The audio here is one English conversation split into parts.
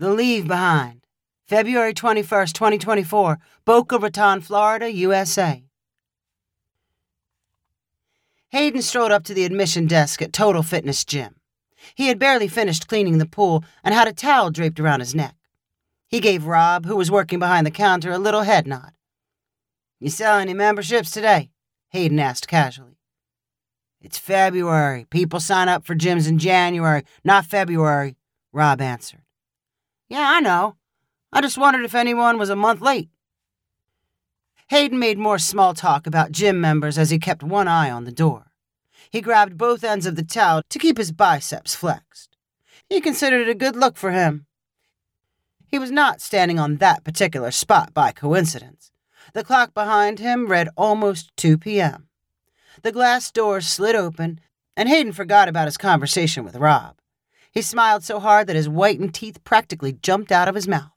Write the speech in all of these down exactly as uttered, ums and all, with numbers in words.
The Leave Behind, February twenty-first, twenty twenty-four, Boca Raton, Florida, U S A. Hayden strolled up to the admission desk at Total Fitness Gym. He had barely finished cleaning the pool and had a towel draped around his neck. He gave Rob, who was working behind the counter, a little head nod. "You sell any memberships today?" Hayden asked casually. "It's February. People sign up for gyms in January, not February," Rob answered. "Yeah, I know. I just wondered if anyone was a month late." Hayden made more small talk about gym members as he kept one eye on the door. He grabbed both ends of the towel to keep his biceps flexed. He considered it a good look for him. He was not standing on that particular spot by coincidence. The clock behind him read almost two p.m. The glass door slid open, and Hayden forgot about his conversation with Rob. He smiled so hard that his whitened teeth practically jumped out of his mouth.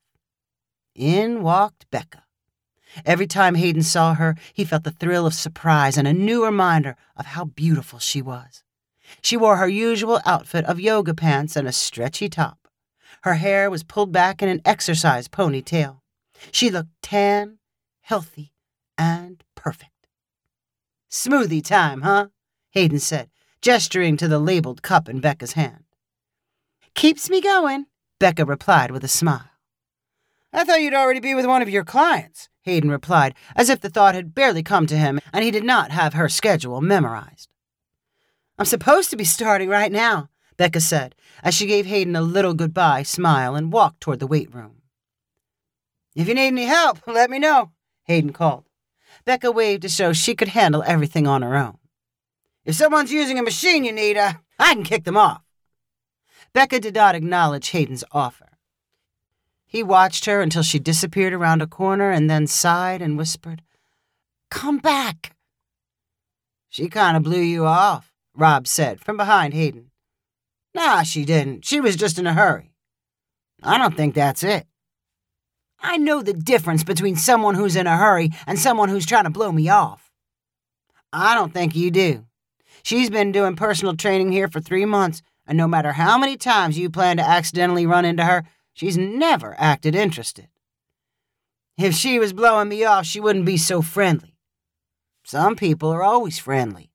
In walked Becca. Every time Hayden saw her, he felt the thrill of surprise and a new reminder of how beautiful she was. She wore her usual outfit of yoga pants and a stretchy top. Her hair was pulled back in an exercise ponytail. She looked tan, healthy, and perfect. "Smoothie time, huh?" Hayden said, gesturing to the labeled cup in Becca's hand. "Keeps me going," Becca replied with a smile. "I thought you'd already be with one of your clients," Hayden replied, as if the thought had barely come to him and he did not have her schedule memorized. "I'm supposed to be starting right now," Becca said, as she gave Hayden a little goodbye smile and walked toward the weight room. "If you need any help, let me know," Hayden called. Becca waved to show she could handle everything on her own. "If someone's using a machine you need, uh, I can kick them off." Becca did not acknowledge Hayden's offer. He watched her until she disappeared around a corner and then sighed and whispered, "Come back." "She kind of blew you off," Rob said from behind Hayden. "Nah, she didn't. She was just in a hurry." "I don't think that's it." "I know the difference between someone who's in a hurry and someone who's trying to blow me off." "I don't think you do. She's been doing personal training here for three months, and no matter how many times you plan to accidentally run into her, she's never acted interested." "If she was blowing me off, she wouldn't be so friendly." "Some people are always friendly."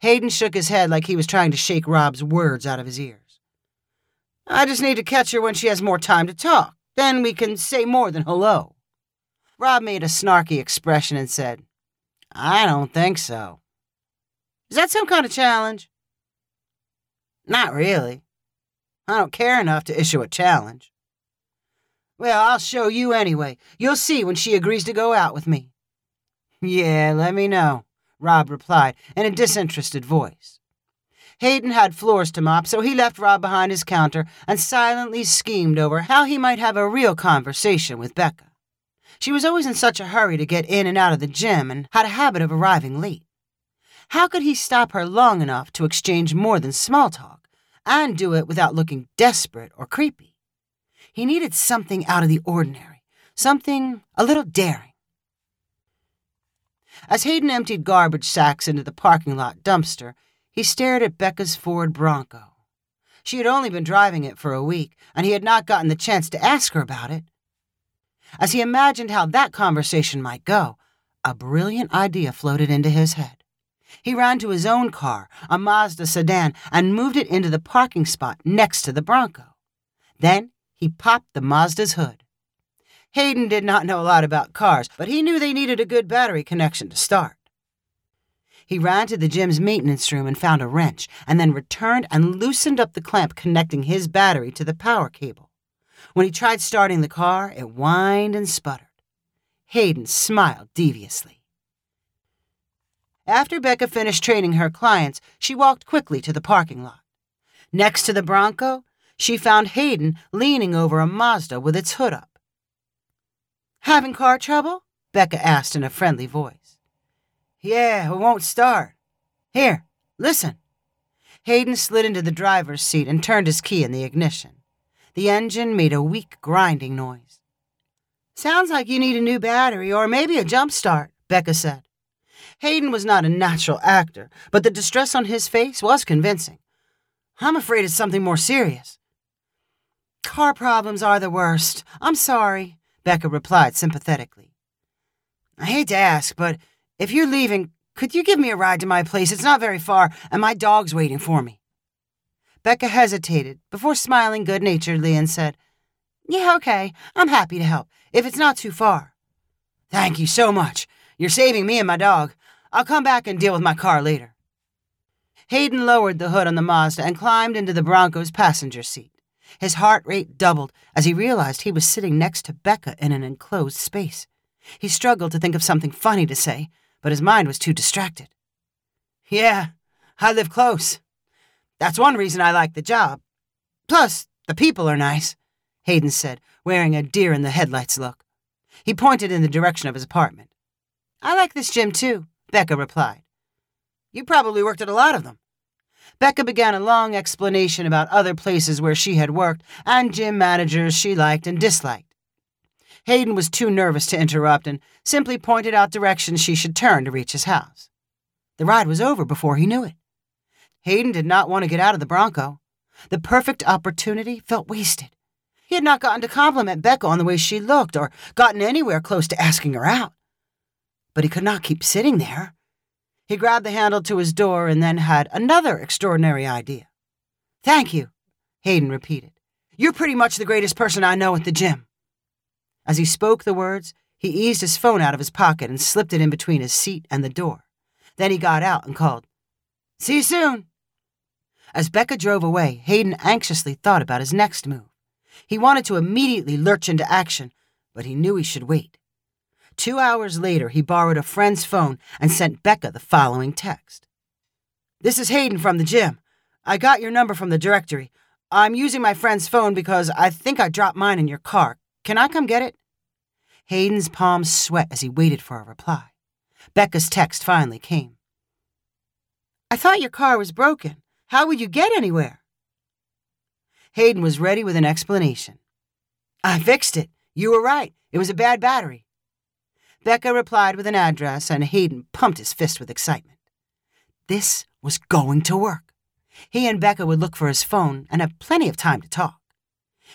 Hayden shook his head like he was trying to shake Rob's words out of his ears. "I just need to catch her when she has more time to talk. Then we can say more than hello." Rob made a snarky expression and said, "I don't think so." "Is that some kind of challenge?" "Not really. I don't care enough to issue a challenge." "Well, I'll show you anyway. You'll see when she agrees to go out with me." "Yeah, let me know," Rob replied in a disinterested voice. Hayden had floors to mop, so he left Rob behind his counter and silently schemed over how he might have a real conversation with Becca. She was always in such a hurry to get in and out of the gym and had a habit of arriving late. How could he stop her long enough to exchange more than small talk, and do it without looking desperate or creepy? He needed something out of the ordinary, something a little daring. As Hayden emptied garbage sacks into the parking lot dumpster, he stared at Becca's Ford Bronco. She had only been driving it for a week, and he had not gotten the chance to ask her about it. As he imagined how that conversation might go, a brilliant idea floated into his head. He ran to his own car, a Mazda sedan, and moved it into the parking spot next to the Bronco. Then he popped the Mazda's hood. Hayden did not know a lot about cars, but he knew they needed a good battery connection to start. He ran to the gym's maintenance room and found a wrench, and then returned and loosened up the clamp connecting his battery to the power cable. When he tried starting the car, it whined and sputtered. Hayden smiled deviously. After Becca finished training her clients, she walked quickly to the parking lot. Next to the Bronco, she found Hayden leaning over a Mazda with its hood up. "Having car trouble?" Becca asked in a friendly voice. "Yeah, it won't start. Here, listen." Hayden slid into the driver's seat and turned his key in the ignition. The engine made a weak grinding noise. "Sounds like you need a new battery or maybe a jump start," Becca said. Hayden was not a natural actor, but the distress on his face was convincing. "I'm afraid it's something more serious." Car problems are the worst. I'm sorry, Becca replied sympathetically. I hate to ask, but if you're leaving, could you give me a ride to my place? It's not very far, and my dog's waiting for me. Becca hesitated before smiling good-naturedly and said, Yeah, okay, I'm happy to help, if it's not too far. Thank you so much. You're saving me and my dog. I'll come back and deal with my car later. Hayden lowered the hood on the Mazda and climbed into the Bronco's passenger seat. His heart rate doubled as he realized he was sitting next to Becca in an enclosed space. He struggled to think of something funny to say, but his mind was too distracted. Yeah, I live close. That's one reason I like the job. Plus, the people are nice, Hayden said, wearing a deer-in-the-headlights look. He pointed in the direction of his apartment. I like this gym too, Becca replied. You probably worked at a lot of them. Becca began a long explanation about other places where she had worked and gym managers she liked and disliked. Hayden was too nervous to interrupt and simply pointed out directions she should turn to reach his house. The ride was over before he knew it. Hayden did not want to get out of the Bronco. The perfect opportunity felt wasted. He had not gotten to compliment Becca on the way she looked or gotten anywhere close to asking her out. But he could not keep sitting there. He grabbed the handle to his door and then had another extraordinary idea. Thank you, Hayden repeated. You're pretty much the greatest person I know at the gym. As he spoke the words, he eased his phone out of his pocket and slipped it in between his seat and the door. Then he got out and called, See you soon. As Becca drove away, Hayden anxiously thought about his next move. He wanted to immediately lurch into action, but he knew he should wait. Two hours later, he borrowed a friend's phone and sent Becca the following text. This is Hayden from the gym. I got your number from the directory. I'm using my friend's phone because I think I dropped mine in your car. Can I come get it? Hayden's palms sweat as he waited for a reply. Becca's text finally came. I thought your car was broken. How would you get anywhere? Hayden was ready with an explanation. I fixed it. You were right. It was a bad battery. Becca replied with an address, and Hayden pumped his fist with excitement. This was going to work. He and Becca would look for his phone and have plenty of time to talk.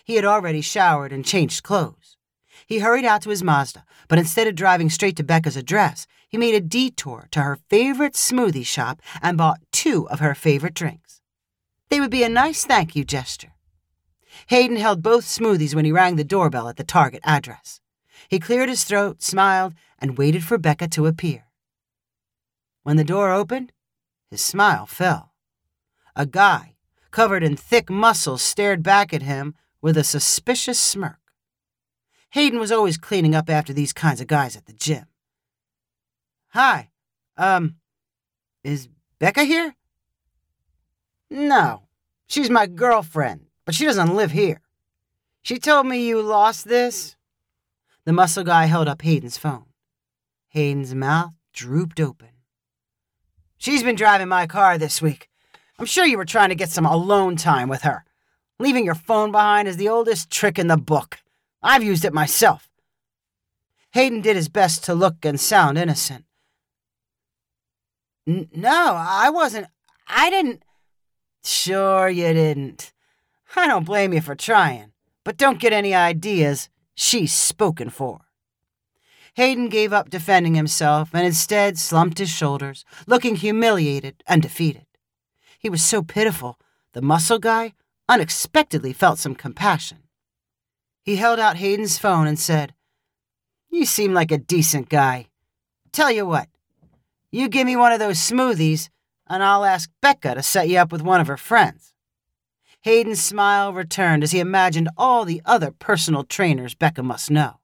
He had already showered and changed clothes. He hurried out to his Mazda, but instead of driving straight to Becca's address, he made a detour to her favorite smoothie shop and bought two of her favorite drinks. They would be a nice thank you gesture. Hayden held both smoothies when he rang the doorbell at the Target address. He cleared his throat, smiled, and waited for Becca to appear. When the door opened, his smile fell. A guy, covered in thick muscles, stared back at him with a suspicious smirk. Hayden was always cleaning up after these kinds of guys at the gym. Hi, um, is Becca here? No, she's my girlfriend, but she doesn't live here. She told me you lost this. The muscle guy held up Hayden's phone. Hayden's mouth drooped open. She's been driving my car this week. I'm sure you were trying to get some alone time with her. Leaving your phone behind is the oldest trick in the book. I've used it myself. Hayden did his best to look and sound innocent. N- no, I wasn't. I didn't. Sure you didn't. I don't blame you for trying, but don't get any ideas. She's spoken for. Hayden gave up defending himself and instead slumped his shoulders, looking humiliated and defeated. He was so pitiful, the muscle guy unexpectedly felt some compassion. He held out Hayden's phone and said, You seem like a decent guy. Tell you what, you give me one of those smoothies and I'll ask Becca to set you up with one of her friends. Hayden's smile returned as he imagined all the other personal trainers Becca must know.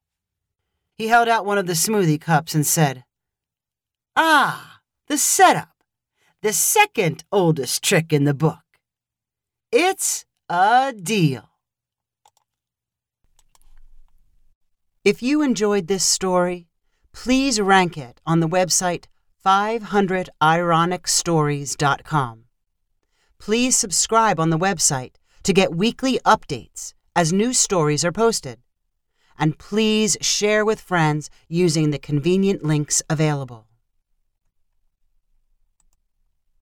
He held out one of the smoothie cups and said, Ah, the setup. The second oldest trick in the book. It's a deal. If you enjoyed this story, please rank it on the website five hundred ironic stories dot com. Please subscribe on the website to get weekly updates as new stories are posted. And please share with friends using the convenient links available.